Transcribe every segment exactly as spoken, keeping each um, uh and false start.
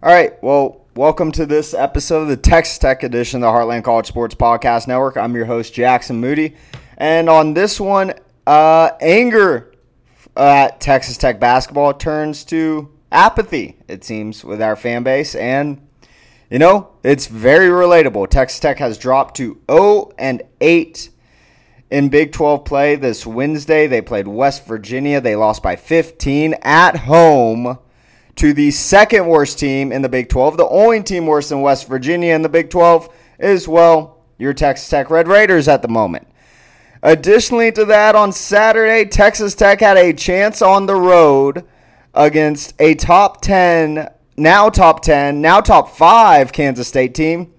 All right, well, welcome to this episode of the Texas Tech edition of the Heartland College Sports Podcast Network. I'm your host, Jackson Moody. And on this one, uh, anger at Texas Tech basketball turns to apathy, it seems, with our fan base. And, you know, it's very relatable. Texas Tech has dropped to oh and eight in Big twelve play this Wednesday. They played West Virginia. They lost by fifteen at home to the second worst team in the Big twelve. The only team worse than West Virginia in the Big twelve is, well, your Texas Tech Red Raiders at the moment. Additionally to that, on Saturday, Texas Tech had a chance on the road against a top ten, now top ten, now top five Kansas State team.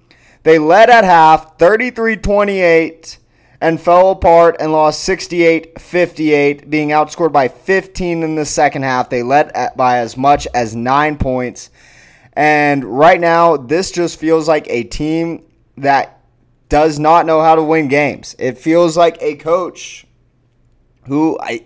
They led at half thirty-three twenty-eight and fell apart and lost sixty-eight fifty-eight, being outscored by fifteen in the second half. They led at, by as much as nine points. And right now, this just feels like a team that does not know how to win games. It feels like a coach who, I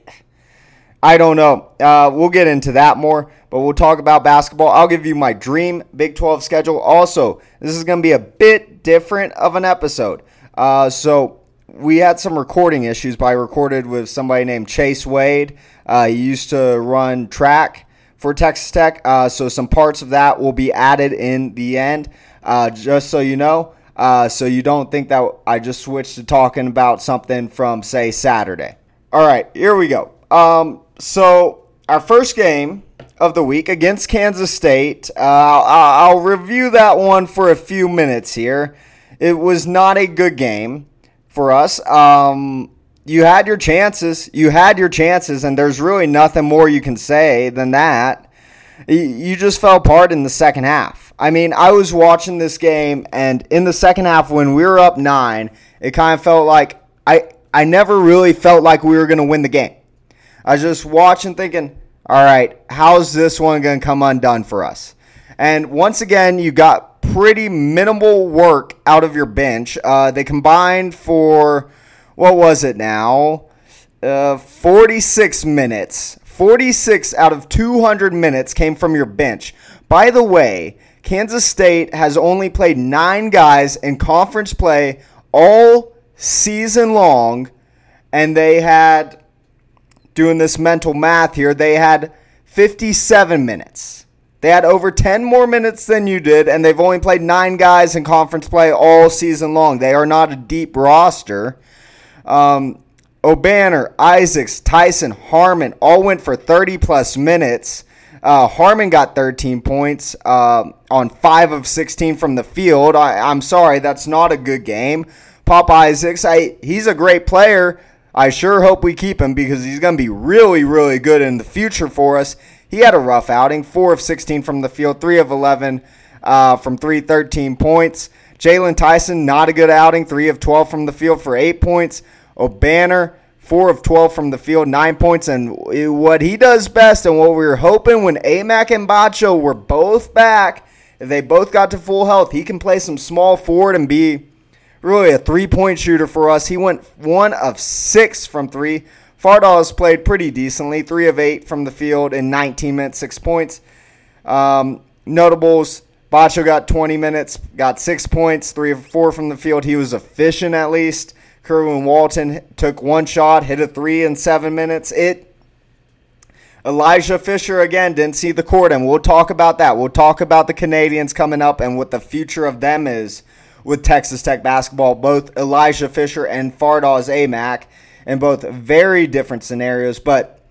I don't know. Uh, we'll get into that more, but we'll talk about basketball. I'll give you my dream Big twelve schedule. Also, this is going to be a bit different of an episode. Uh, so... We had some recording issues, but I recorded with somebody named Chase Wade. Uh, he used to run track for Texas Tech, uh, so some parts of that will be added in the end, uh, just so you know, uh, so you don't think that I just switched to talking about something from, say, Saturday. All right, here we go. Um, so our first game of the week against Kansas State, uh, I'll, I'll review that one for a few minutes here. It was not a good game for us. Um, you had your chances. You had your chances, and there's really nothing more you can say than that. You just fell apart in the second half. I mean, I was watching this game, and in the second half when we were up nine, it kind of felt like I, I never really felt like we were going to win the game. I was just watching thinking, all right, how's this one going to come undone for us? And once again, you got pretty minimal work out of your bench. Uh, they combined for, what was it now, uh, forty-six minutes. forty-six out of two hundred minutes came from your bench. By the way, Kansas State has only played nine guys in conference play all season long, and they had, doing this mental math here, they had fifty-seven minutes. They had over ten more minutes than you did, and they've only played nine guys in conference play all season long. They are not a deep roster. Um, O'Banner, Isaacs, Tyson, Harmon all went for thirty-plus minutes. Uh, Harmon got thirteen points uh, on five of sixteen from the field. I, I'm sorry, that's not a good game. Pop Isaacs, I, he's a great player. I sure hope we keep him because he's going to be really, really good in the future for us. He had a rough outing, four of sixteen from the field, three of eleven uh, from three, thirteen points. Jaylon Tyson, not a good outing, three of twelve from the field for eight points. O'Banner, four of twelve from the field, nine points. And what he does best and what we were hoping when Aimaq and Batcho were both back, if they both got to full health, he can play some small forward and be really a three-point shooter for us. He went one of six from three. Fardaws played pretty decently, three of eight from the field in nineteen minutes, six points. Um, notables, Batcho got twenty minutes, got six points, three of four from the field. He was efficient at least. Kerwin Walton took one shot, hit a three in seven minutes. It. Elijah Fisher, again, didn't see the court, and we'll talk about that. We'll talk about the Canadians coming up and what the future of them is with Texas Tech basketball, both Elijah Fisher and Fardaws Aimaq. In both very different scenarios, but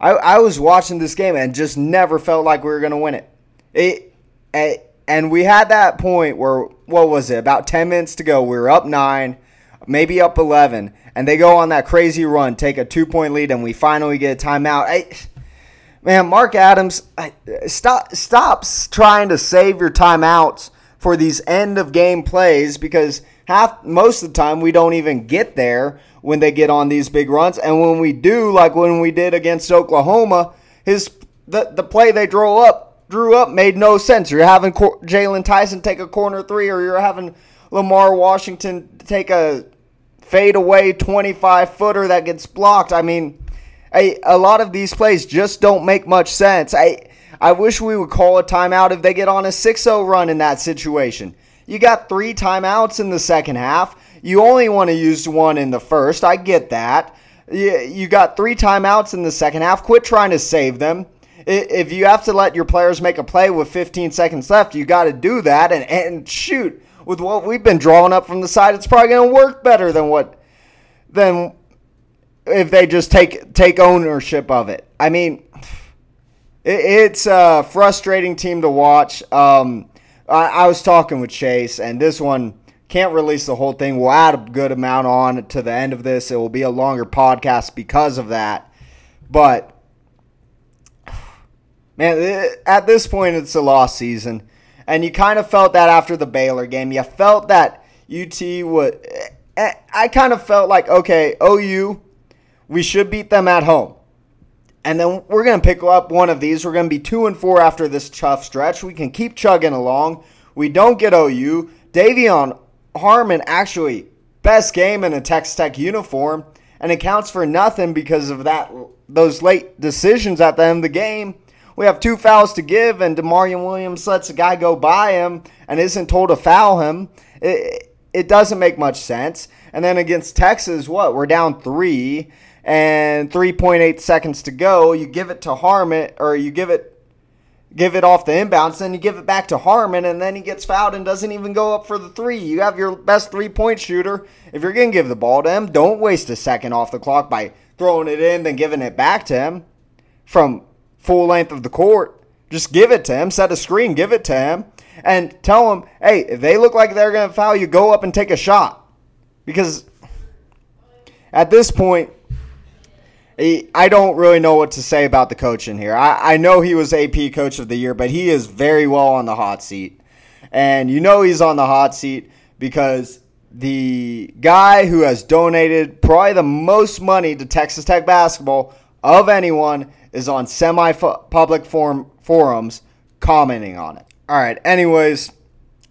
I, I was watching this game and just never felt like we were going to win it. It, it. And we had that point where, what was it, about ten minutes to go. We were up nine, maybe up eleven, and they go on that crazy run, take a two-point lead, and we finally get a timeout. I, man, Mark Adams, I, stop stops trying to save your timeouts for these end-of-game plays because half most of the time we don't even get there when they get on these big runs. And when we do, like when we did against Oklahoma, his the, the play they drew up, drew up made no sense. You're having Cor- Jaylon Tyson take a corner three, or you're having Lamar Washington take a fadeaway twenty-five footer that gets blocked. I mean, I, a lot of these plays just don't make much sense. I I wish we would call a timeout if they get on a six oh run in that situation. You got three timeouts in the second half. You only want to use one in the first. I get that. You got three timeouts in the second half. Quit trying to save them. If you have to let your players make a play with fifteen seconds left, you got to do that. And, and shoot, with what we've been drawing up from the side, it's probably going to work better than what than if they just take take ownership of it. I mean, it, it's a frustrating team to watch. Um, I, I was talking with Chase, and this one can't release the whole thing. We'll add a good amount on to the end of this. It will be a longer podcast because of that, but. Man, at this point, it's a lost season. And you kind of felt that after the Baylor game. You felt that U T would... I kind of felt like, okay, O U, we should beat them at home. And then we're going to pick up one of these. We're going to be two and four after this tough stretch. We can keep chugging along. We don't get O U. De'Vion Harmon, actually, best game in a Texas Tech uniform. And it counts for nothing because of that those late decisions at the end of the game. We have two fouls to give, and D'Maurion Williams lets a guy go by him and isn't told to foul him. It, it doesn't make much sense. And then against Texas, what? We're down three and three point eight seconds to go. You give it to Harmon, or you give it give it off the inbounds, then you give it back to Harmon, and then he gets fouled and doesn't even go up for the three. You have your best three-point shooter. If you're going to give the ball to him, don't waste a second off the clock by throwing it in then giving it back to him from full length of the court. Just give it to him. Set a screen. Give it to him. And tell him, hey, if they look like they're going to foul you, go up and take a shot. Because at this point, I don't really know what to say about the coach in here. I, I know he was A P Coach of the Year, but he is very well on the hot seat. And you know he's on the hot seat because the guy who has donated probably the most money to Texas Tech basketball of anyone is on semi-public forum, forums commenting on it. All right, anyways,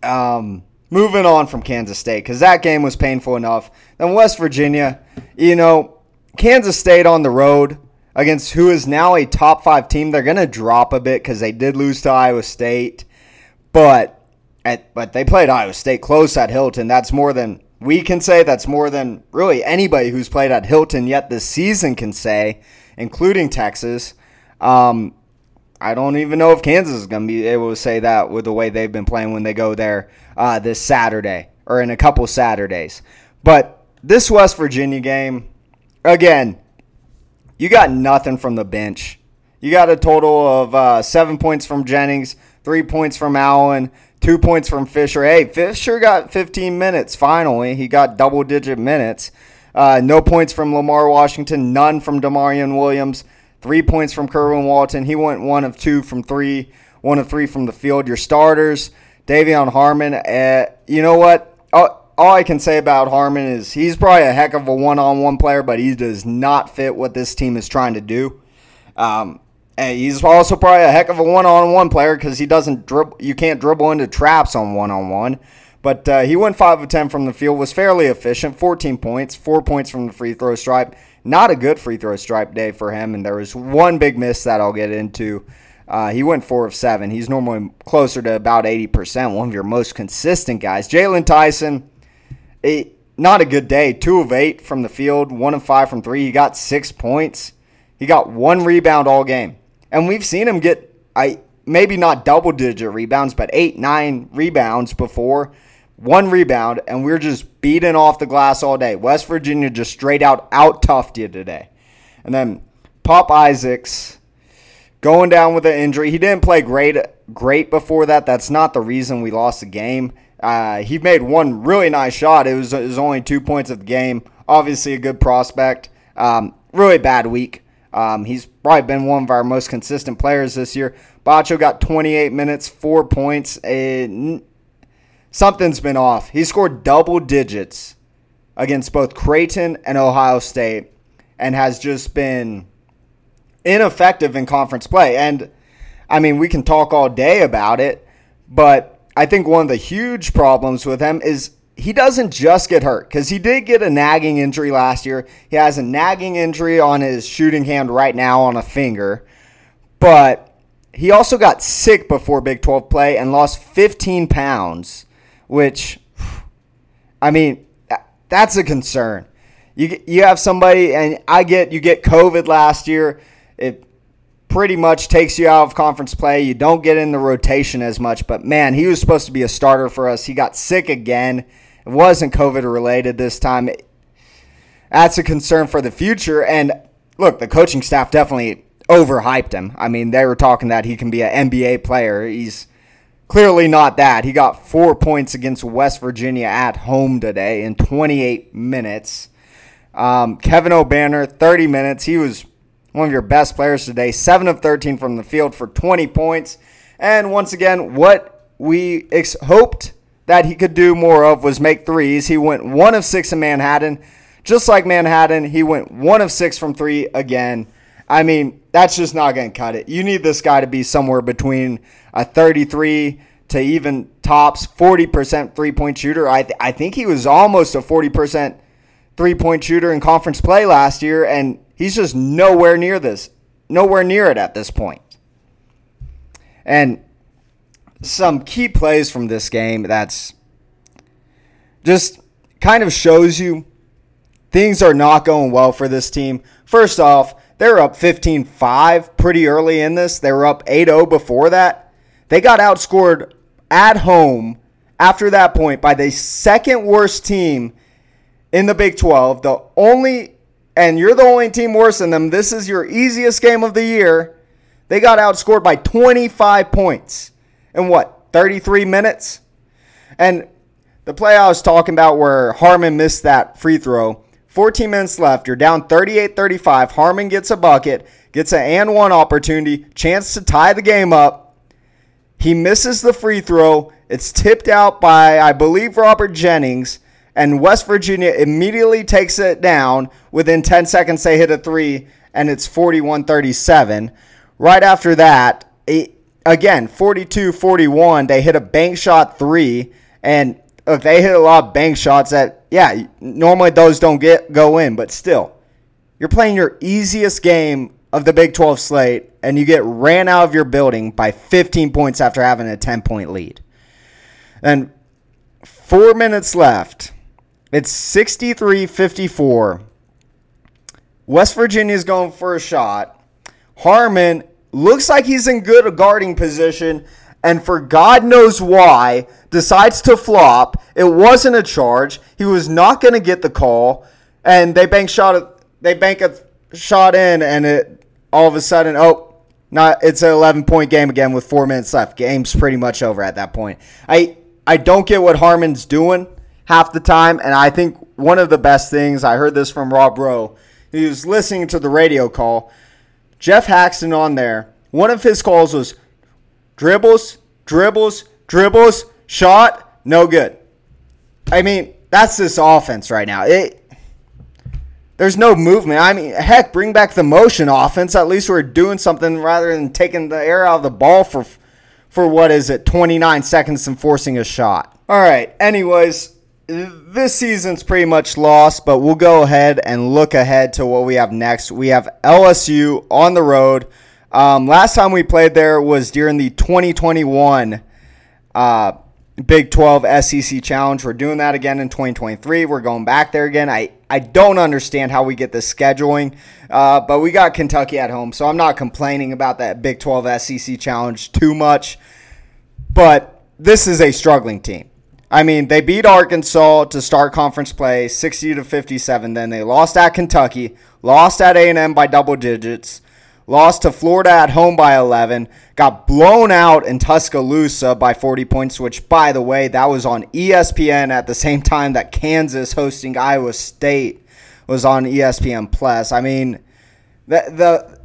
um, moving on from Kansas State because that game was painful enough. Then West Virginia, you know, Kansas State on the road against who is now a top-five team. They're going to drop a bit because they did lose to Iowa State, but at, but they played Iowa State close at Hilton. That's more than we can say. That's more than really anybody who's played at Hilton yet this season can say, including Texas. Um, I don't even know if Kansas is going to be able to say that with the way they've been playing when they go there uh, this Saturday or in a couple Saturdays. But this West Virginia game, again, you got nothing from the bench. You got a total of uh, seven points from Jennings, three points from Allen, two points from Fisher. Hey, Fisher got fifteen minutes finally. He got double-digit minutes. Uh, no points from Lamar Washington, none from D'Maurion Williams, three points from Kerwin Walton. He went one of two from three, one of three from the field. Your starters, De'Vion Harmon, uh, you know what? All, all I can say about Harmon is he's probably a heck of a one-on-one player, but he does not fit what this team is trying to do. Um, and he's also probably a heck of a one-on-one player because he doesn't dribble. You can't dribble into traps on one-on-one. But uh, he went five of ten from the field, was fairly efficient, fourteen points, four points from the free throw stripe. Not a good free throw stripe day for him, and there was one big miss that I'll get into. Uh, he went four of seven. He's normally closer to about eighty percent, one of your most consistent guys. Jaylon Tyson, eight, not a good day, two of eight from the field, one of five from three. He got six points. He got one rebound all game. And we've seen him get I maybe not double-digit rebounds, but eight, nine rebounds before. One rebound, and we're just beating off the glass all day. West Virginia just straight out out-toughed you today. And then Pop Isaacs going down with an injury. He didn't play great great before that. That's not the reason we lost the game. Uh, he made one really nice shot. It was, it was only two points of the game. Obviously a good prospect. Um, really bad week. Um, he's probably been one of our most consistent players this year. Batcho got twenty-eight minutes, four points, and something's been off. He scored double digits against both Creighton and Ohio State and has just been ineffective in conference play. And, I mean, we can talk all day about it, but I think one of the huge problems with him is he doesn't just get hurt because he did get a nagging injury last year. He has a nagging injury on his shooting hand right now on a finger, but He also got sick before Big twelve play and lost fifteen pounds, which, I mean, that's a concern. You you have somebody, and I get you get COVID last year. It pretty much takes you out of conference play. You don't get in the rotation as much. But, man, he was supposed to be a starter for us. He got sick again. It wasn't COVID-related this time. It, that's a concern for the future. And, look, the coaching staff definitely overhyped him. I mean, they were talking that he can be an N B A player. He's clearly not that. He got four points against West Virginia at home today in twenty-eight minutes. Um, Kevin O'Banner, thirty minutes. He was one of your best players today. seven of thirteen from the field for twenty points. And once again, what we ex- hoped that he could do more of was make threes. He went one of six in Manhattan. Just like Manhattan, he went one of six from three again. I mean, that's just not going to cut it. You need this guy to be somewhere between a thirty-three to even tops forty percent three-point shooter. I th- I think he was almost a forty percent three-point shooter in conference play last year, and he's just nowhere near this, nowhere near it at this point. And some key plays from this game that's just kind of shows you things are not going well for this team. First off, they're up fifteen five pretty early in this. They were up eight oh before that. They got outscored at home after that point by the second worst team in the Big twelve. The only, and you're the only team worse than them. This is your easiest game of the year. They got outscored by twenty-five points in what, thirty-three minutes? And the play I was talking about where Harmon missed that free throw, fourteen minutes left. You're down thirty-eight thirty-five. Harmon gets a bucket, gets an and one opportunity, chance to tie the game up. He misses the free throw. It's tipped out by, I believe, Robert Jennings. And West Virginia immediately takes it down. Within ten seconds, they hit a three, and it's forty-one thirty-seven. Right after that, it, again, forty-two forty-one, they hit a bank shot three. And look, they hit a lot of bank shots that, yeah, normally those don't get go in, but still, you're playing your easiest game of the Big twelve slate, and you get ran out of your building by fifteen points after having a ten-point lead. And four minutes left. It's sixty-three fifty-four. West Virginia's going for a shot. Harmon looks like he's in good guarding position, and for God knows why, decides to flop. It wasn't a charge. He was not going to get the call. And they bank shot. They bank a shot in, and it all of a sudden, oh, not. It's an eleven-point game again with four minutes left. Game's pretty much over at that point. I I don't get what Harmon's doing half the time, and I think one of the best things, I heard this from Rob Rowe. He was listening to the radio call. Jeff Haxton on there. One of his calls was, Dribbles, dribbles, dribbles, shot, no good. I mean, that's this offense right now. It, there's no movement. I mean, heck, bring back the motion offense. At least we're doing something rather than taking the air out of the ball for, for what is it, twenty-nine seconds and forcing a shot. All right, anyways, this season's pretty much lost, but we'll go ahead and look ahead to what we have next. We have L S U on the road. Um, last time we played there was during the twenty twenty-one uh, Big twelve S E C Challenge. We're doing that again in twenty twenty-three. We're going back there again. I, I don't understand how we get the scheduling, uh, but we got Kentucky at home, so I'm not complaining about that Big twelve S E C Challenge too much. But this is a struggling team. I mean, they beat Arkansas to start conference play sixty to fifty-seven. Then they lost at Kentucky, lost at A and M by double digits. Lost to Florida at home by eleven. Got blown out in Tuscaloosa by forty points, which, by the way, that was on E S P N at the same time that Kansas hosting Iowa State was on E S P N plus. I mean, the, the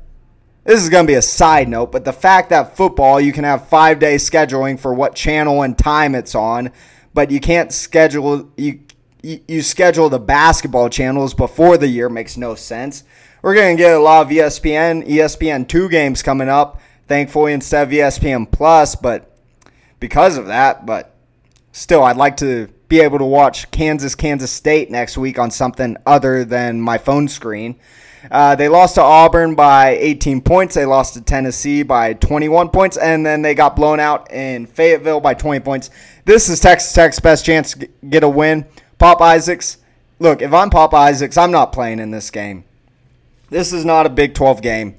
this is going to be a side note, but the fact that football, you can have five-day scheduling for what channel and time it's on, but you can't schedule you, – you, you schedule the basketball channels before the year makes no sense. We're going to get a lot of E S P N, E S P N two games coming up, thankfully, instead of E S P N plus, but because of that, but still, I'd like to be able to watch Kansas, Kansas State next week on something other than my phone screen. Uh, they lost to Auburn by eighteen points. They lost to Tennessee by twenty-one points. And then they got blown out in Fayetteville by twenty points. This is Texas Tech's best chance to get a win. Pop Isaacs, look, if I'm Pop Isaacs, I'm not playing in this game. This is not a Big twelve game.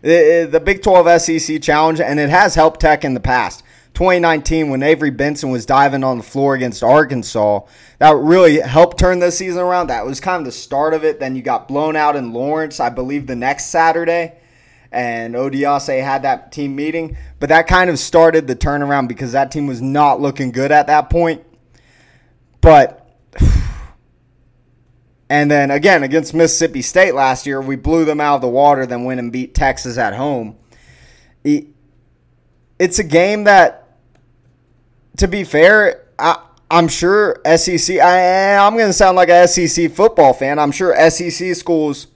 The Big twelve S E C Challenge, and it has helped Tech in the past. twenty nineteen, when Avery Benson was diving on the floor against Arkansas, that really helped turn this season around. That was kind of the start of it. Then you got blown out in Lawrence, I believe, the next Saturday, and Odighiase had that team meeting. But that kind of started the turnaround because that team was not looking good at that point. But, and then again, against Mississippi State last year, we blew them out of the water, then went and beat Texas at home. It's a game that, to be fair, I, I'm sure S E C, I, I'm going to sound like an S E C football fan. I'm sure S E C schools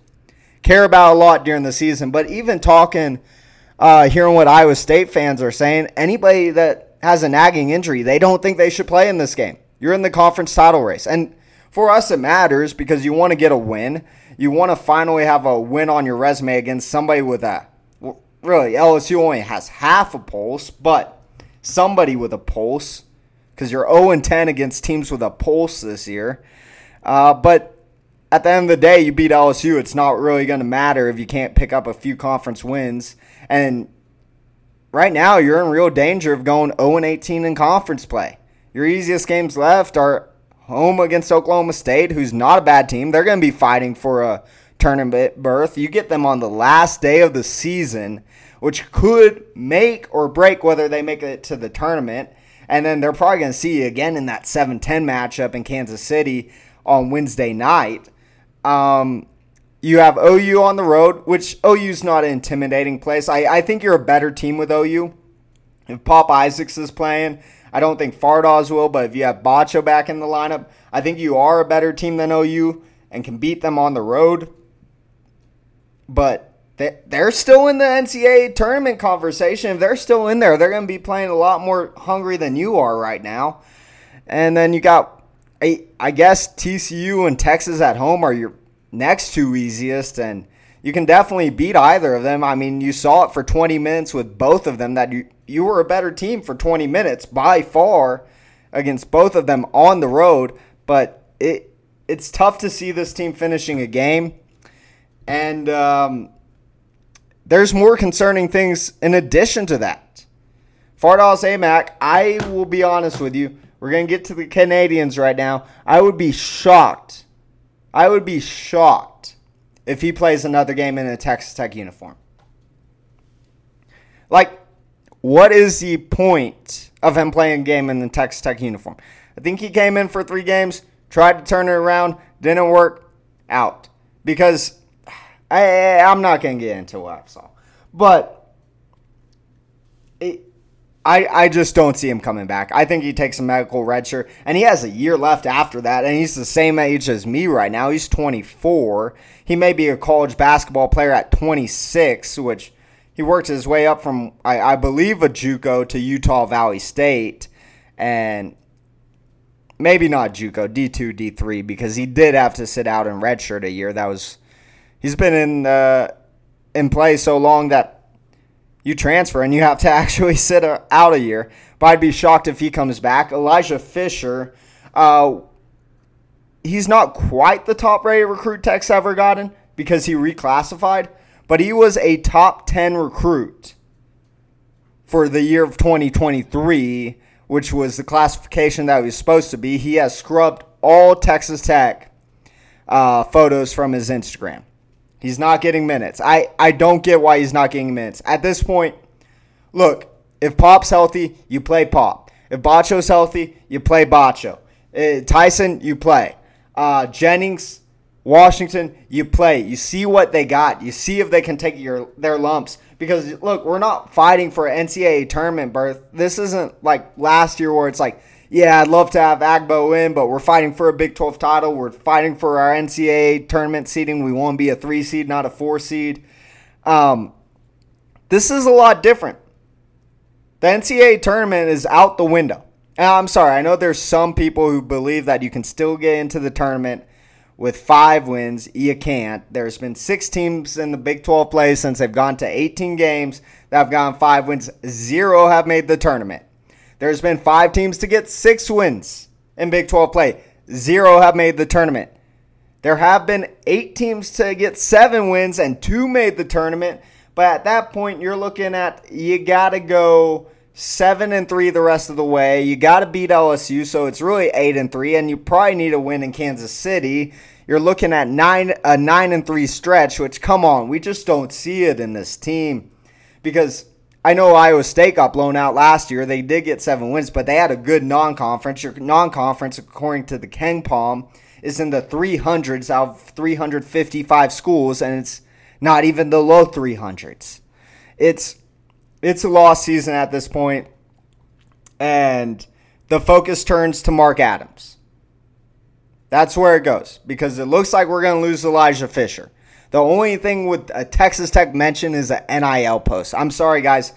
care about a lot during the season. But even talking, uh, hearing what Iowa State fans are saying, anybody that has a nagging injury, they don't think they should play in this game. You're in the conference title race. And for us, it matters because you want to get a win. You want to finally have a win on your resume against somebody with a, really, L S U only has half a pulse, but somebody with a pulse, because you're oh and ten against teams with a pulse this year. Uh, but at the end of the day, you beat L S U. It's not really going to matter if you can't pick up a few conference wins. And right now, you're in real danger of going oh and eighteen in conference play. Your easiest games left are home against Oklahoma State, who's not a bad team. They're going to be fighting for a tournament berth. You get them on the last day of the season, which could make or break whether they make it to the tournament. And then they're probably going to see you again in that seven ten matchup in Kansas City on Wednesday night. Um, you have O U on the road, which O U's not an intimidating place. I, I think you're a better team with O U. If Pop Isaacs is playing, I don't think Fardaws will, but if you have Batcho back in the lineup, I think you are a better team than O U and can beat them on the road. But they're still in the N C double A tournament conversation. If they're still in there, they're going to be playing a lot more hungry than you are right now. And then you got, I guess, T C U and Texas at home are your next two easiest. And you can definitely beat either of them. I mean, you saw it for twenty minutes with both of them, that you, you were a better team for twenty minutes by far against both of them on the road. But it it's tough to see this team finishing a game. And um there's more concerning things in addition to that. Fardaws Aimaq, I will be honest with you. We're going to get to the Canadians right now. I would be shocked. I would be shocked if he plays another game in a Texas Tech uniform. Like, what is the point of him playing a game in the Texas Tech uniform? I think he came in for three games, tried to turn it around, didn't work, out. Because I, I'm not going to get into what I saw. But it, I I just don't see him coming back. I think he takes a medical redshirt, and he has a year left after that, and he's the same age as me right now. He's twenty-four. He may be a college basketball player at twenty-six, which he worked his way up from, I, I believe, a JUCO to Utah Valley State, and maybe not JUCO, D two, D three, because he did have to sit out in redshirt a year. That was... He's been in uh, in play so long that you transfer and you have to actually sit a, out a year. But I'd be shocked if he comes back. Elijah Fisher, uh, he's not quite the top-rated recruit Tech's ever gotten because he reclassified. But he was a top ten recruit for the year of twenty twenty-three, which was the classification that he was supposed to be. He has scrubbed all Texas Tech uh, photos from his Instagram. He's not getting minutes. I, I don't get why he's not getting minutes. At this point, look, if Pop's healthy, you play Pop. If Bacho's healthy, you play Batcho. Uh, Tyson, you play. Uh, Jennings, Washington, you play. You see what they got. You see if they can take your their lumps. Because, look, we're not fighting for an N C double A tournament berth. This isn't like last year where it's like, yeah, I'd love to have Agbo in, but we're fighting for a Big twelve title. We're fighting for our N C double A tournament seeding. We want to be a three seed, not a four seed. Um, this is a lot different. The N C double A tournament is out the window. I'm sorry, I know there's some people who believe that you can still get into the tournament with five wins. You can't. There's been six teams in the Big twelve play since they've gone to eighteen games that have gotten five wins. Zero have made the tournament. There's been five teams to get six wins in Big twelve play. Zero have made the tournament. There have been eight teams to get seven wins and two made the tournament. But at that point, you're looking at you got to go seven and three the rest of the way. You got to beat L S U, so it's really eight and three, and you probably need a win in Kansas City. You're looking at nine a nine and three stretch, which come on, we just don't see it in this team because I know Iowa State got blown out last year. They did get seven wins, but they had a good non-conference. Your non-conference, according to the Ken Palm, is in the three hundreds out of three hundred fifty-five schools, and it's not even the low three hundreds. It's it's a lost season at this point, and the focus turns to Mark Adams. That's where it goes because it looks like we're going to lose Elijah Fisher. The only thing with a Texas Tech mention is an N I L post. I'm sorry, guys.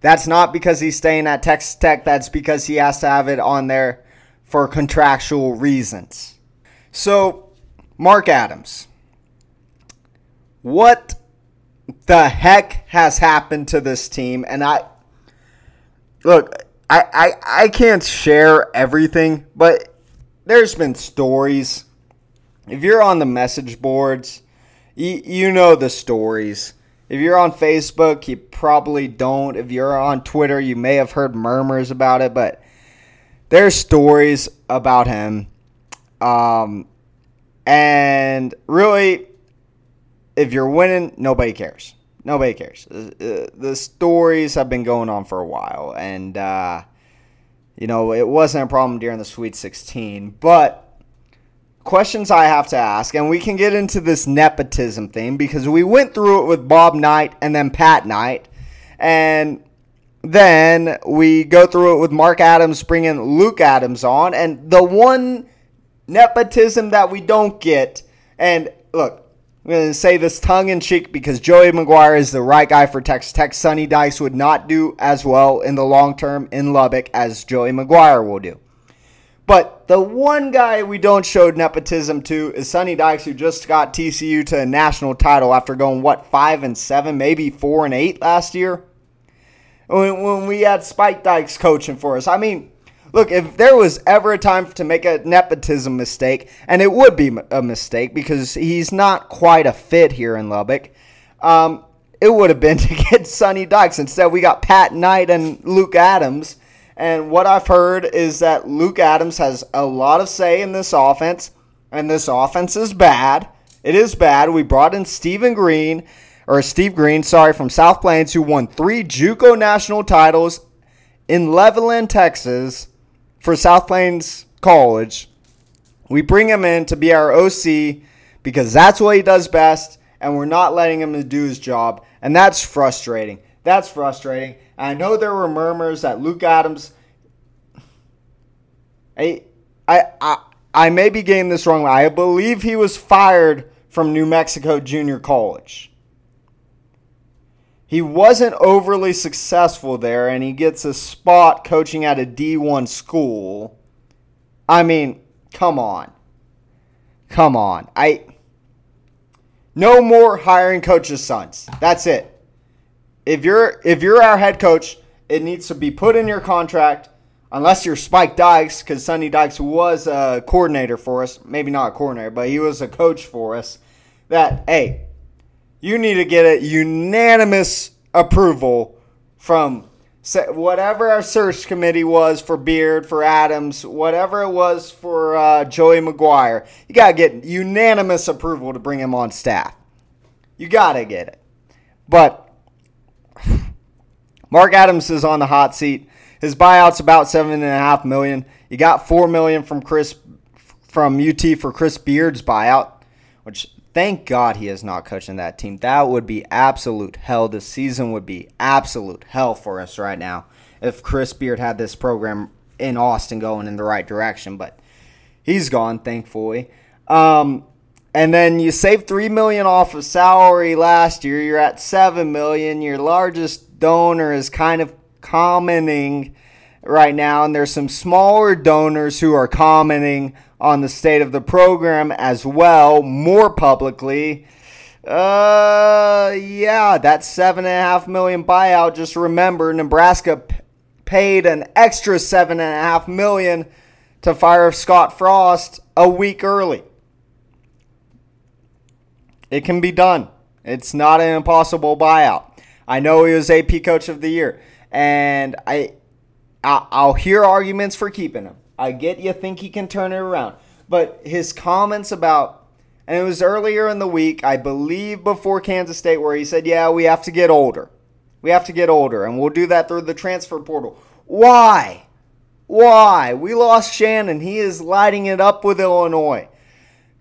That's not because he's staying at Texas Tech. That's because he has to have it on there for contractual reasons. So, Mark Adams. What the heck has happened to this team? And I look, I, I I can't share everything, but there's been stories. If you're on the message boards, you, you know the stories. If you're on Facebook, you probably don't. If you're on Twitter, you may have heard murmurs about it, but there's stories about him. Um, and really, if you're winning, nobody cares. Nobody cares. The stories have been going on for a while. And, uh, you know, it wasn't a problem during the Sweet sixteen. But questions I have to ask, and we can get into this nepotism thing because we went through it with Bob Knight and then Pat Knight. And then we go through it with Mark Adams bringing Luke Adams on. And the one nepotism that we don't get, and look, I'm going to say this tongue-in-cheek because Joey McGuire is the right guy for Texas Tech. Sonny Dykes would not do as well in the long term in Lubbock as Joey McGuire will do. But the one guy we don't show nepotism to is Sonny Dykes, who just got T C U to a national title after going, what, five and seven, maybe four and eight last year? When, when we had Spike Dykes coaching for us. I mean, look, if there was ever a time to make a nepotism mistake, and it would be a mistake because he's not quite a fit here in Lubbock, um, it would have been to get Sonny Dykes. Instead, we got Pat Knight and Luke Adams. And what I've heard is that Luke Adams has a lot of say in this offense, and this offense is bad. It is bad. We brought in Stephen Green, or Steve Green, sorry, from South Plains, who won three JUCO national titles in Levelland, Texas, for South Plains College. We bring him in to be our O C because that's what he does best, and we're not letting him do his job, and that's frustrating. That's frustrating. And I know there were murmurs that Luke Adams, I, I, I, I may be getting this wrong. I believe he was fired from New Mexico Junior College. He wasn't overly successful there, and he gets a spot coaching at a D one school. I mean, come on. Come on. I No more hiring coaches' sons. That's it. If you're if you're our head coach, it needs to be put in your contract, unless you're Spike Dykes, because Sonny Dykes was a coordinator for us. Maybe not a coordinator, but he was a coach for us. That, hey, you need to get a unanimous approval from whatever our search committee was for Beard, for Adams, whatever it was for uh, Joey McGuire. You got to get unanimous approval to bring him on staff. You got to get it. But Mark Adams is on the hot seat. His buyout's about seven point five million dollars. You got four million dollars from Chris from U T for Chris Beard's buyout, which, thank God he is not coaching that team. That would be absolute hell. The season would be absolute hell for us right now if Chris Beard had this program in Austin going in the right direction. But he's gone, thankfully. Um, and then you saved three million dollars off of salary last year. You're at seven million dollars. Your largest donor is kind of commenting right now, and there's some smaller donors who are commenting on the state of the program as well, more publicly. Uh, yeah, that seven point five million dollars buyout, just remember, Nebraska p- paid an extra seven point five million dollars to fire Scott Frost a week early. It can be done. It's not an impossible buyout. I know he was A P Coach of the Year, and I, I, I'll hear arguments for keeping him. I get you think he can turn it around. But his comments about, and it was earlier in the week, I believe before Kansas State, where he said, yeah, we have to get older. We have to get older, and we'll do that through the transfer portal. Why? Why? We lost Shannon. He is lighting it up with Illinois.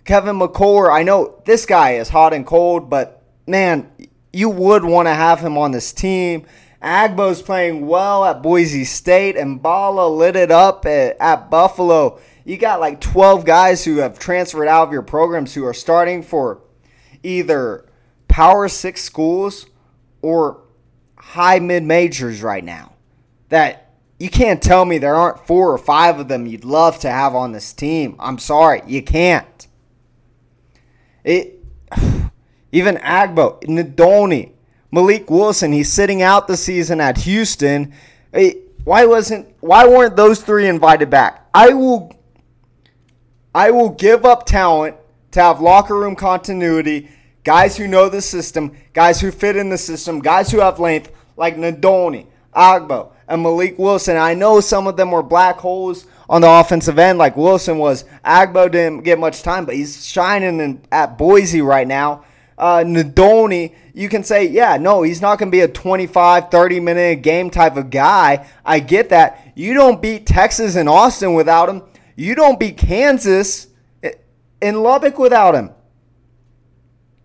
Kevin McCord, I know this guy is hot and cold, but, man, you would want to have him on this team. Agbo's playing well at Boise State, and Bala lit it up at, at Buffalo. You got like twelve guys who have transferred out of your programs who are starting for either Power Six schools or high mid-majors right now. That you can't tell me there aren't four or five of them you'd love to have on this team. I'm sorry, you can't. It... Even Agbo, Nadoni, Malik Wilson, he's sitting out the season at Houston. Why wasn't why weren't those three invited back? I will I will give up talent to have locker room continuity, guys who know the system, guys who fit in the system, guys who have length, like Nadoni, Agbo, and Malik Wilson. I know some of them were black holes on the offensive end, like Wilson was. Agbo didn't get much time, but he's shining in, at Boise right now. Uh, Nadoni, you can say, yeah, no, he's not going to be a twenty-five, thirty minute game type of guy. I get that. You don't beat Texas and Austin without him. You don't beat Kansas in Lubbock without him.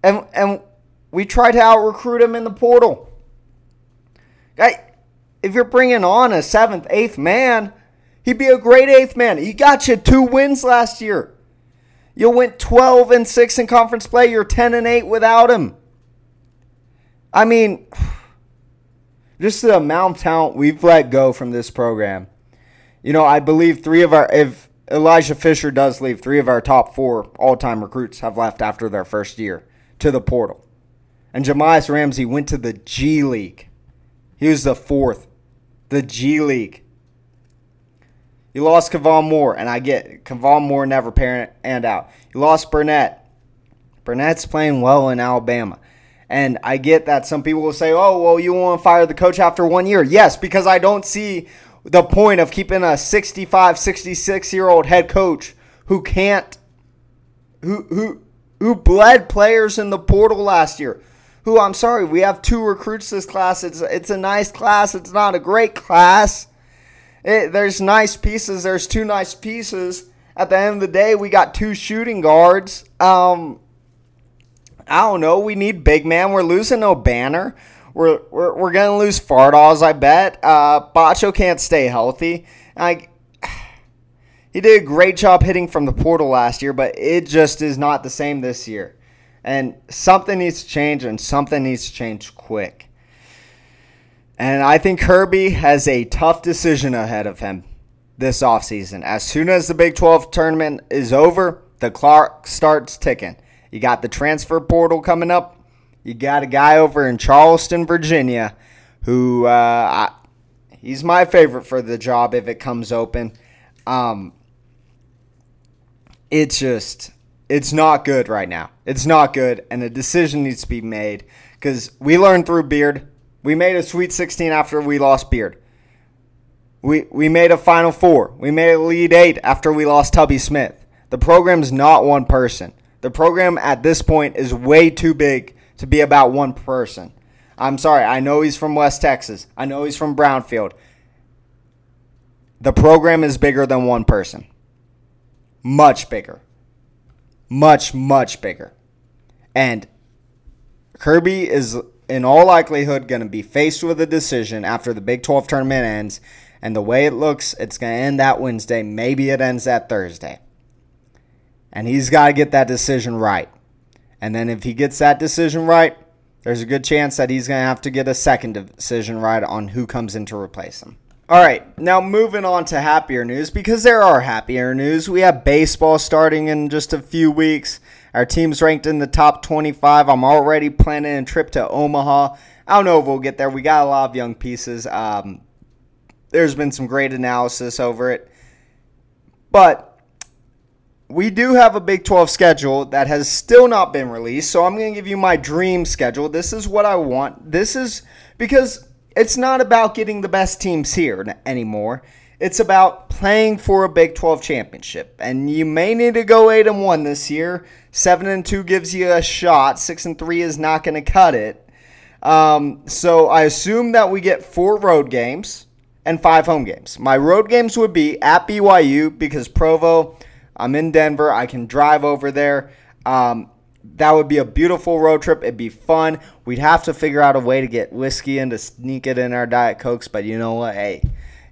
And and we try to out-recruit him in the portal. I, if you're bringing on a seventh, eighth man, he'd be a great eighth man. He got you two wins last year. You went twelve and six in conference play. You're ten and eight without him. I mean, just the amount of talent we've let go from this program. You know, I believe three of our, if Elijah Fisher does leave, three of our top four all-time recruits have left after their first year to the portal. And Jamias Ramsey went to the G League. He was the fourth, the G League. You lost Kevon Moore, and I get it. Kevon Moore never panned out. You lost Burnett. Burnett's playing well in Alabama. And I get that some people will say, oh, well, you want to fire the coach after one year. Yes, because I don't see the point of keeping a sixty-five, sixty-six-year-old head coach who can't, who who who bled players in the portal last year. Who, I'm sorry, we have two recruits this class. It's, it's a nice class. It's not a great class. It, there's nice pieces. There's two nice pieces. At the end of the day, we got two shooting guards. Um, I don't know. We need big man. We're losing O'Banner. We're we're we're gonna lose Fardaws, I bet. Uh, Batcho can't stay healthy. Like he did a great job hitting from the portal last year, but it just is not the same this year. And something needs to change, and something needs to change quick. And I think Kirby has a tough decision ahead of him this offseason. As soon as the Big twelve tournament is over, the clock starts ticking. You got the transfer portal coming up. You got a guy over in Charleston, Virginia, who uh, I, he's my favorite for the job if it comes open. Um, it's just, it's not good right now. It's not good, and a decision needs to be made because we learned through Beard. We made a Sweet sixteen after we lost Beard. We we made a Final Four. We made a Elite Eight after we lost Tubby Smith. The program's not one person. The program at this point is way too big to be about one person. I'm sorry. I know he's from West Texas. I know he's from Brownfield. The program is bigger than one person. Much bigger. Much, much bigger. And Kirby is... in all likelihood, going to be faced with a decision after the Big twelve tournament ends. And the way it looks, it's going to end that Wednesday. Maybe it ends that Thursday. And he's got to get that decision right. And then if he gets that decision right, there's a good chance that he's going to have to get a second decision right on who comes in to replace him. All right, now moving on to happier news, because there are happier news. We have baseball starting in just a few weeks. Our team's ranked in the top twenty-five. I'm already planning a trip to Omaha. I don't know if we'll get there. We got a lot of young pieces. Um, there's been some great analysis over it. But we do have a Big twelve schedule that has still not been released, so I'm going to give you my dream schedule. This is what I want. This is because... It's not about getting the best teams here anymore. It's about playing for a Big twelve championship. And you may need to go eight and one this year. seven and two gives you a shot. six and three is not going to cut it. Um, so I assume that we get four road games and five home games. My road games would be at B Y U because Provo, I'm in Denver. I can drive over there. Um That would be a beautiful road trip. It'd be fun. We'd have to figure out a way to get whiskey and to sneak it in our Diet Cokes. But you know what? Hey,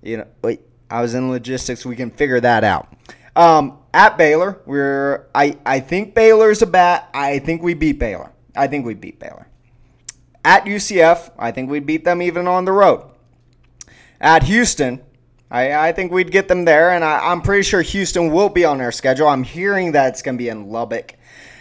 you know, wait, I was in logistics. We can figure that out. Um, at Baylor, we're. I I think Baylor's a bat. I think we beat Baylor. I think we beat Baylor. At U C F, I think we beat them even on the road. At Houston, I I think we'd get them there, and I, I'm pretty sure Houston will be on our schedule. I'm hearing that it's going to be in Lubbock.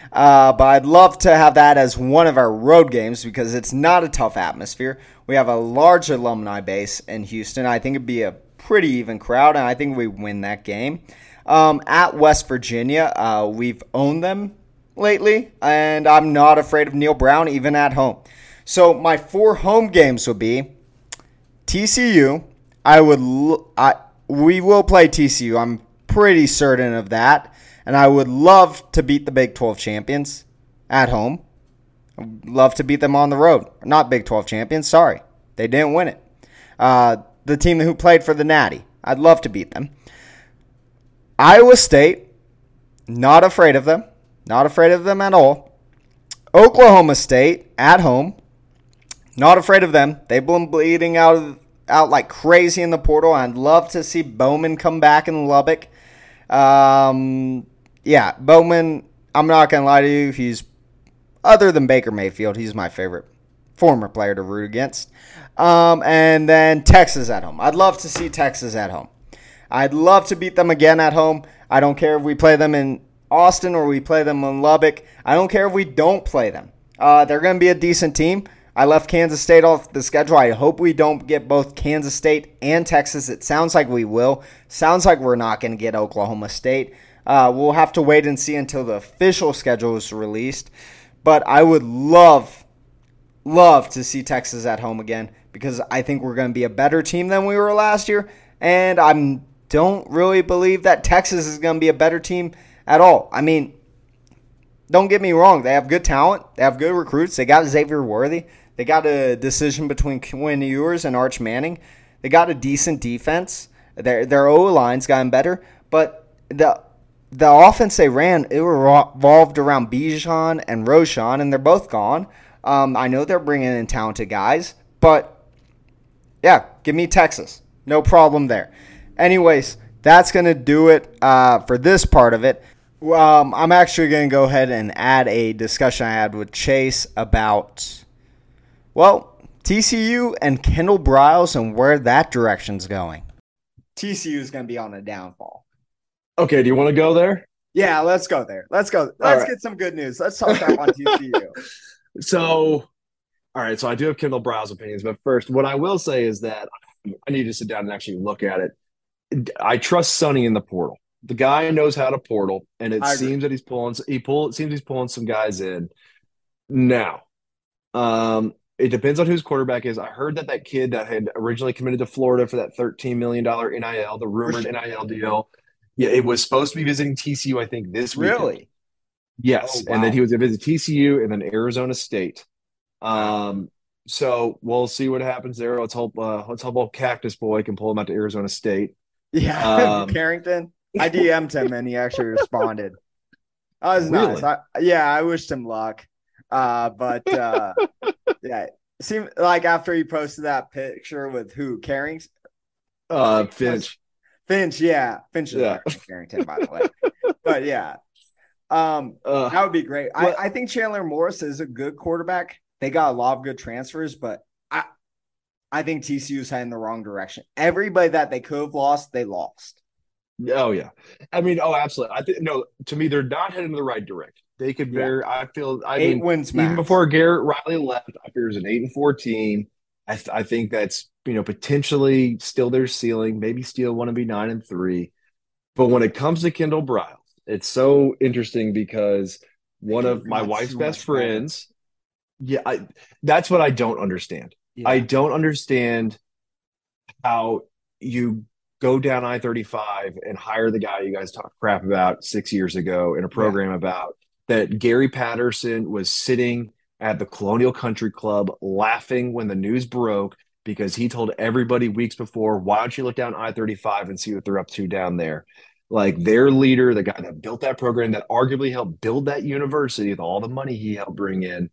Uh, but I'd love to have that as one of our road games because it's not a tough atmosphere. We have a large alumni base in Houston. I think it'd be a pretty even crowd, and I think we win that game. Um, at West Virginia, uh, we've owned them lately, and I'm not afraid of Neil Brown even at home. So my four home games would be T C U. I would l- I we will play T C U. I'm pretty certain of that. And I would love to beat the Big twelve champions at home. I'd love to beat them on the road. Not Big twelve champions, sorry. They didn't win it. Uh, the team who played for the Natty. I'd love to beat them. Iowa State, not afraid of them. Not afraid of them at all. Oklahoma State at home. Not afraid of them. They've been bleeding out, of, out like crazy in the portal. I'd love to see Bowman come back in Lubbock. Um... Yeah, Bowman, I'm not going to lie to you, he's, other than Baker Mayfield, he's my favorite former player to root against. Um, and then Texas at home. I'd love to see Texas at home. I'd love to beat them again at home. I don't care if we play them in Austin or we play them in Lubbock. I don't care if we don't play them. Uh, they're going to be a decent team. I left Kansas State off the schedule. I hope we don't get both Kansas State and Texas. It sounds like we will. Sounds like we're not going to get Oklahoma State. Uh, we'll have to wait and see until the official schedule is released. But I would love, love to see Texas at home again because I think we're going to be a better team than we were last year. And I don't really believe that Texas is going to be a better team at all. I mean, don't get me wrong. They have good talent. They have good recruits. They got Xavier Worthy. They got a decision between Quinn Ewers and Arch Manning. They got a decent defense. Their, their O-line's gotten better. But the... The offense they ran, it revolved around Bijan and Roshan, and they're both gone. Um, I know they're bringing in talented guys, but, yeah, give me Texas. No problem there. Anyways, that's going to do it uh, for this part of it. Um, I'm actually going to go ahead and add a discussion I had with Chase about, well, T C U and Kendall Briles and where that direction's going. T C U is going to be on a downfall. Okay, do you want to go there? Yeah, let's go there. Let's go. Let's right. Get some good news. Let's talk about on T C U. So, all right, so I do have Kendall Briles' opinions, but first, what I will say is that I need to sit down and actually look at it. I trust Sonny in the portal. The guy knows how to portal, and it I seems agree. that he's pulling. He pull. It seems he's pulling some guys in. Now, um, it depends on whose quarterback is. I heard that that kid that had originally committed to Florida for that thirteen million dollars N I L, the rumored sure. N I L deal. Yeah, it was supposed to be visiting T C U, I think, this week. Really? Yes. Oh, wow. And then he was going to visit T C U and then Arizona State. Um, so we'll see what happens there. Let's hope uh, let's hope old Cactus Boy can pull him out to Arizona State. Yeah, um, Carrington. I D M'd him and he actually responded. That was really? nice. I, yeah, I wished him luck. Uh, but, uh, yeah, it seemed like after he posted that picture with who? Carrington? Uh, Finch. Finch, yeah. Finch is yeah. Carrington, by the way. But, yeah. Um, uh, that would be great. I, I think Chandler Morris is a good quarterback. They got a lot of good transfers, but I I think T C U's heading the wrong direction. Everybody that they could have lost, they lost. Oh, yeah. I mean, oh, absolutely. I think no, to me, they're not heading in the right direction. They could bear, yeah. I feel, I eight mean, wins, even max. Before Garrett Riley left, I fear it was an eight and four team. I, th- I think that's, you know, potentially still their ceiling, maybe still want to be nine and three. But when it comes to Kendall Briles, it's so interesting because one of my wife's best friends, yeah, I, that's what I don't understand. Yeah. I don't understand how you go down I thirty-five and hire the guy you guys talked crap about six years ago in a program yeah. about that Gary Patterson was sitting at the Colonial Country Club laughing when the news broke because he told everybody weeks before, why don't you look down I thirty-five and see what they're up to down there? Like their leader, the guy that built that program that arguably helped build that university with all the money he helped bring in.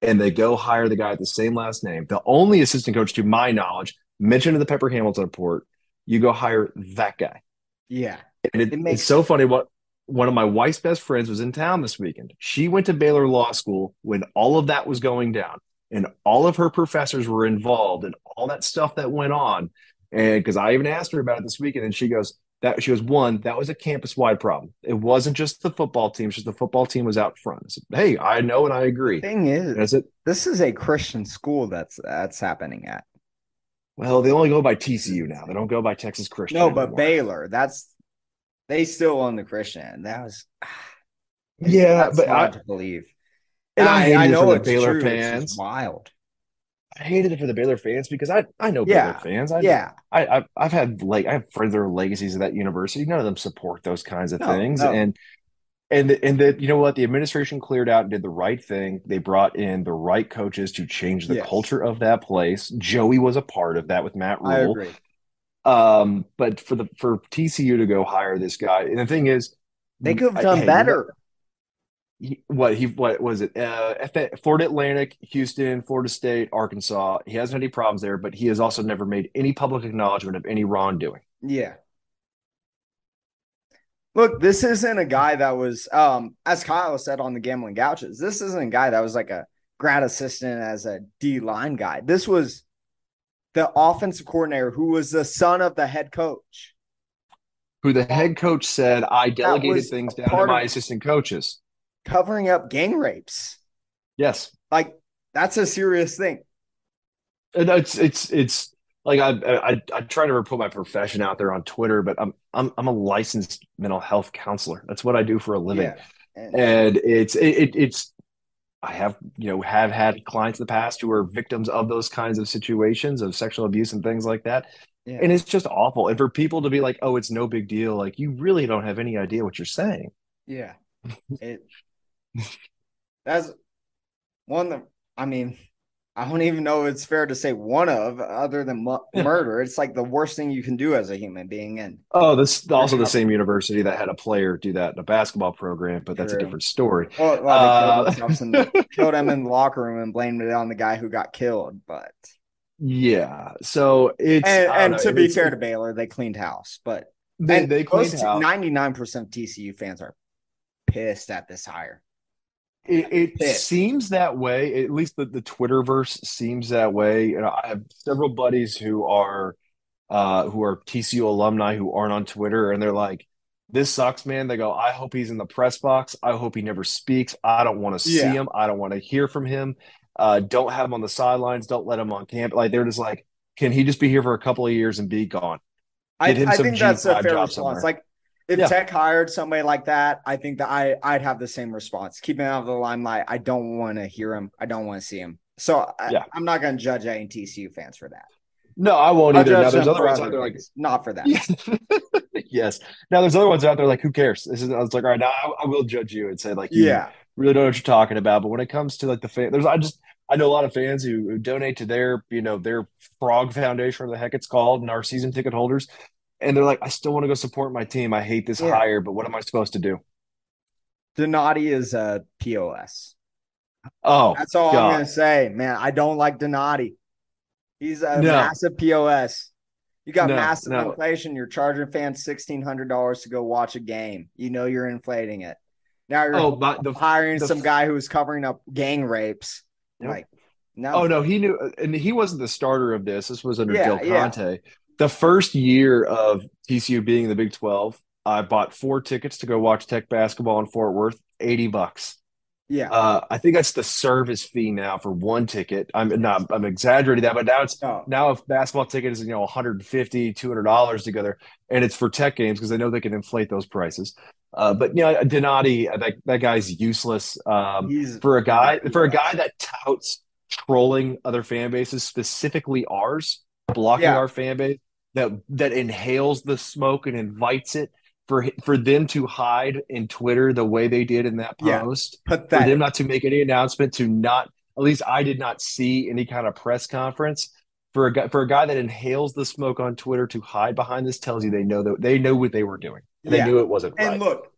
And they go hire the guy with the same last name. The only assistant coach, to my knowledge, mentioned in the Pepper Hamilton report, you go hire that guy. Yeah. And it, it makes- it's so funny. What one of my wife's best friends was in town this weekend. She went to Baylor Law School when all of that was going down and all of her professors were involved and all that stuff that went on. And because I even asked her about it this weekend and she goes, That she was one, that was a campus-wide problem. It wasn't just the football team, it's just the football team was out front. I said, hey, I know and I agree. Thing is, is it, this is a Christian school that's that's happening at. Well, they only go by T C U now. They don't go by Texas Christian. No, but anymore. Baylor, that's they still own the Christian. That was yeah, that's but hard I to believe. And I, I, I know it's Baylor true. Fans. It's wild. I hated it for the Baylor fans because I I know yeah. Baylor fans. I, yeah, I, I I've had like I have friends that are legacies of that university. None of them support those kinds of no, things. No. And and the, and that you know what the administration cleared out and did the right thing. They brought in the right coaches to change the yes. culture of that place. Joey was a part of that with Matt Rule. I agree. Um, but for the for T C U to go hire this guy, and the thing is, they could have done I, better. Hey, He, what he what was it? Uh, F- Florida Atlantic, Houston, Florida State, Arkansas. He hasn't had any problems there, but he has also never made any public acknowledgement of any wrongdoing. Yeah. Look, this isn't a guy that was, um, as Kyle said on the Gambling Gouches, this isn't a guy that was like a grad assistant as a D-line guy. This was the offensive coordinator who was the son of the head coach. Who the head coach said, I delegated things down to my assistant coaches. Covering up gang rapes. Yes. Like that's a serious thing. And it's, it's, it's like, I, I, I try to put my profession out there on Twitter, but I'm, I'm, I'm a licensed mental health counselor. That's what I do for a living. Yeah. And, and it's, it, it, it's, I have, you know, have had clients in the past who are victims of those kinds of situations of sexual abuse and things like that. Yeah. And it's just awful. And for people to be like, oh, it's no big deal. Like you really don't have any idea what you're saying. Yeah. It, That's one that, I mean, I don't even know if it's fair to say one of other than mu- murder. It's like the worst thing you can do as a human being. And oh, this is also the same university that had a player do that in a basketball program, but that's True. a different story. Well, well they killed, uh, and killed him in the locker room and blamed it on the guy who got killed. But yeah, so it's and, and know, to be fair to Baylor, they cleaned house, but they, they close to ninety-nine percent of T C U fans are pissed at this hire. It, it seems that way. At least the, the Twitterverse seems that way. You know, I have several buddies who are uh, who are T C U alumni who aren't on Twitter, and they're like, "This sucks, man." They go, "I hope he's in the press box. I hope he never speaks. I don't want to yeah. see him. I don't want to hear from him. Uh, don't have him on the sidelines. Don't let him on camp." Like they're just like, "Can he just be here for a couple of years and be gone?" I, I think that's a fair response. Somewhere. Like. If yeah. Tech hired somebody like that, I think that I, I'd have the same response. Keep him out of the limelight. I don't want to hear him. I don't want to see him. So I, yeah. I'm not going to judge any T C U fans for that. No, I won't I'll either. Now there's other ones out there like not for that. Yes. yes. Now there's other ones out there like who cares? This is. I was like, all right, now I, I will judge you and say like you yeah. really don't know what you're talking about. But when it comes to like the fan, there's I just I know a lot of fans who, who donate to their you know their Frog Foundation or the heck it's called and our season ticket holders. And they're like, I still want to go support my team. I hate this yeah. hire, but what am I supposed to do? Donati is a P O S. Oh, that's all God. I'm going to say, man. I don't like Donati. He's a no. massive P O S. You got no, massive no. inflation. You're charging fans sixteen hundred dollars to go watch a game. You know you're inflating it. Now you're oh, the, hiring the, some guy who's covering up gang rapes. Yep. Like, Now, oh no, he knew, and he wasn't the starter of this. This was under yeah, Del Conte. Yeah. The first year of T C U being in the Big twelve, I bought four tickets to go watch Tech basketball in Fort Worth, eighty bucks. Yeah, uh, I think that's the service fee now for one ticket. I'm not, I'm exaggerating that, but now it's oh. now if basketball ticket is, you know, one hundred fifty dollars, two hundred dollars together, and it's for Tech games because they know they can inflate those prices. Uh, but you know, Donati, that that guy's useless um, for a guy for a guy that touts trolling other fan bases, specifically ours, blocking yeah. our fan base that that inhales the smoke and invites it. For for them to hide in Twitter the way they did in that post, yeah, for them not to make any announcement, to not at least I did not see any kind of press conference for a guy for a guy that inhales the smoke on Twitter to hide behind this tells you they know that they know what they were doing. They yeah. knew it wasn't. And right. look,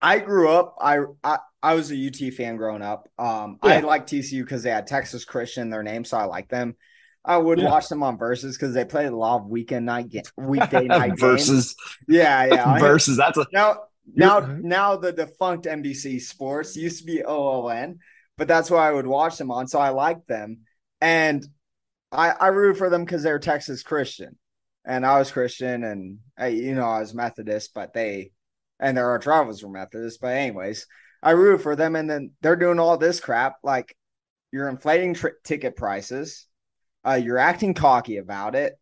I grew up. I I, I was a U T fan growing up. Um, yeah. I liked T C U because they had Texas Christian in their name, so I liked them. I would yeah. watch them on Versus because they played a lot of weekend night game, weekday night Versus. Games. Yeah, yeah. Versus. That's a now now now the defunct N B C Sports, used to be O O N, but that's what I would watch them on. So I liked them, and I I rooted for them because they were Texas Christian, and I was Christian, and I, you know I was Methodist, but they and their rivals were Methodist. But anyways, I rooted for them, and then they're doing all this crap like you're inflating tri- ticket prices. Uh, you're acting cocky about it.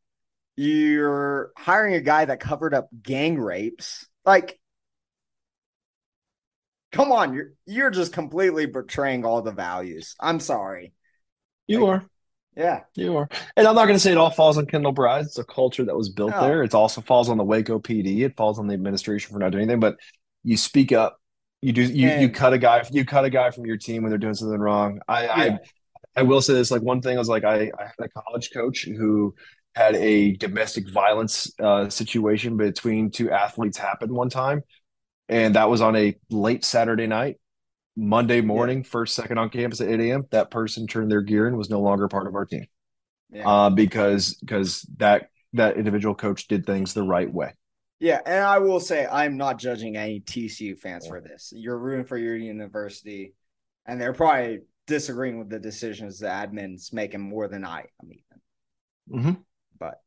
You're hiring a guy that covered up gang rapes. Like, come on, you're you're just completely betraying all the values. I'm sorry. You like, are. Yeah. You are. And I'm not going to say it all falls on Kendall Brides. It's a culture that was built no. there. It also falls on the Waco P D. It falls on the administration for not doing anything. But you speak up. You do. You, and, you cut a guy. You cut a guy from your team when they're doing something wrong. I. Yeah. I I will say this, like one thing I was like, I, I had a college coach who had a domestic violence uh, situation between two athletes happen one time. And that was on a late Saturday night, Monday morning, yeah. first, second on campus at eight a.m. That person turned their gear and was no longer part of our team yeah. uh, because because that that individual coach did things the right way. Yeah. And I will say, I'm not judging any T C U fans yeah. for this. You're rooting for your university and they're probably disagreeing with the decisions the admins making more than I am even. Mm-hmm. But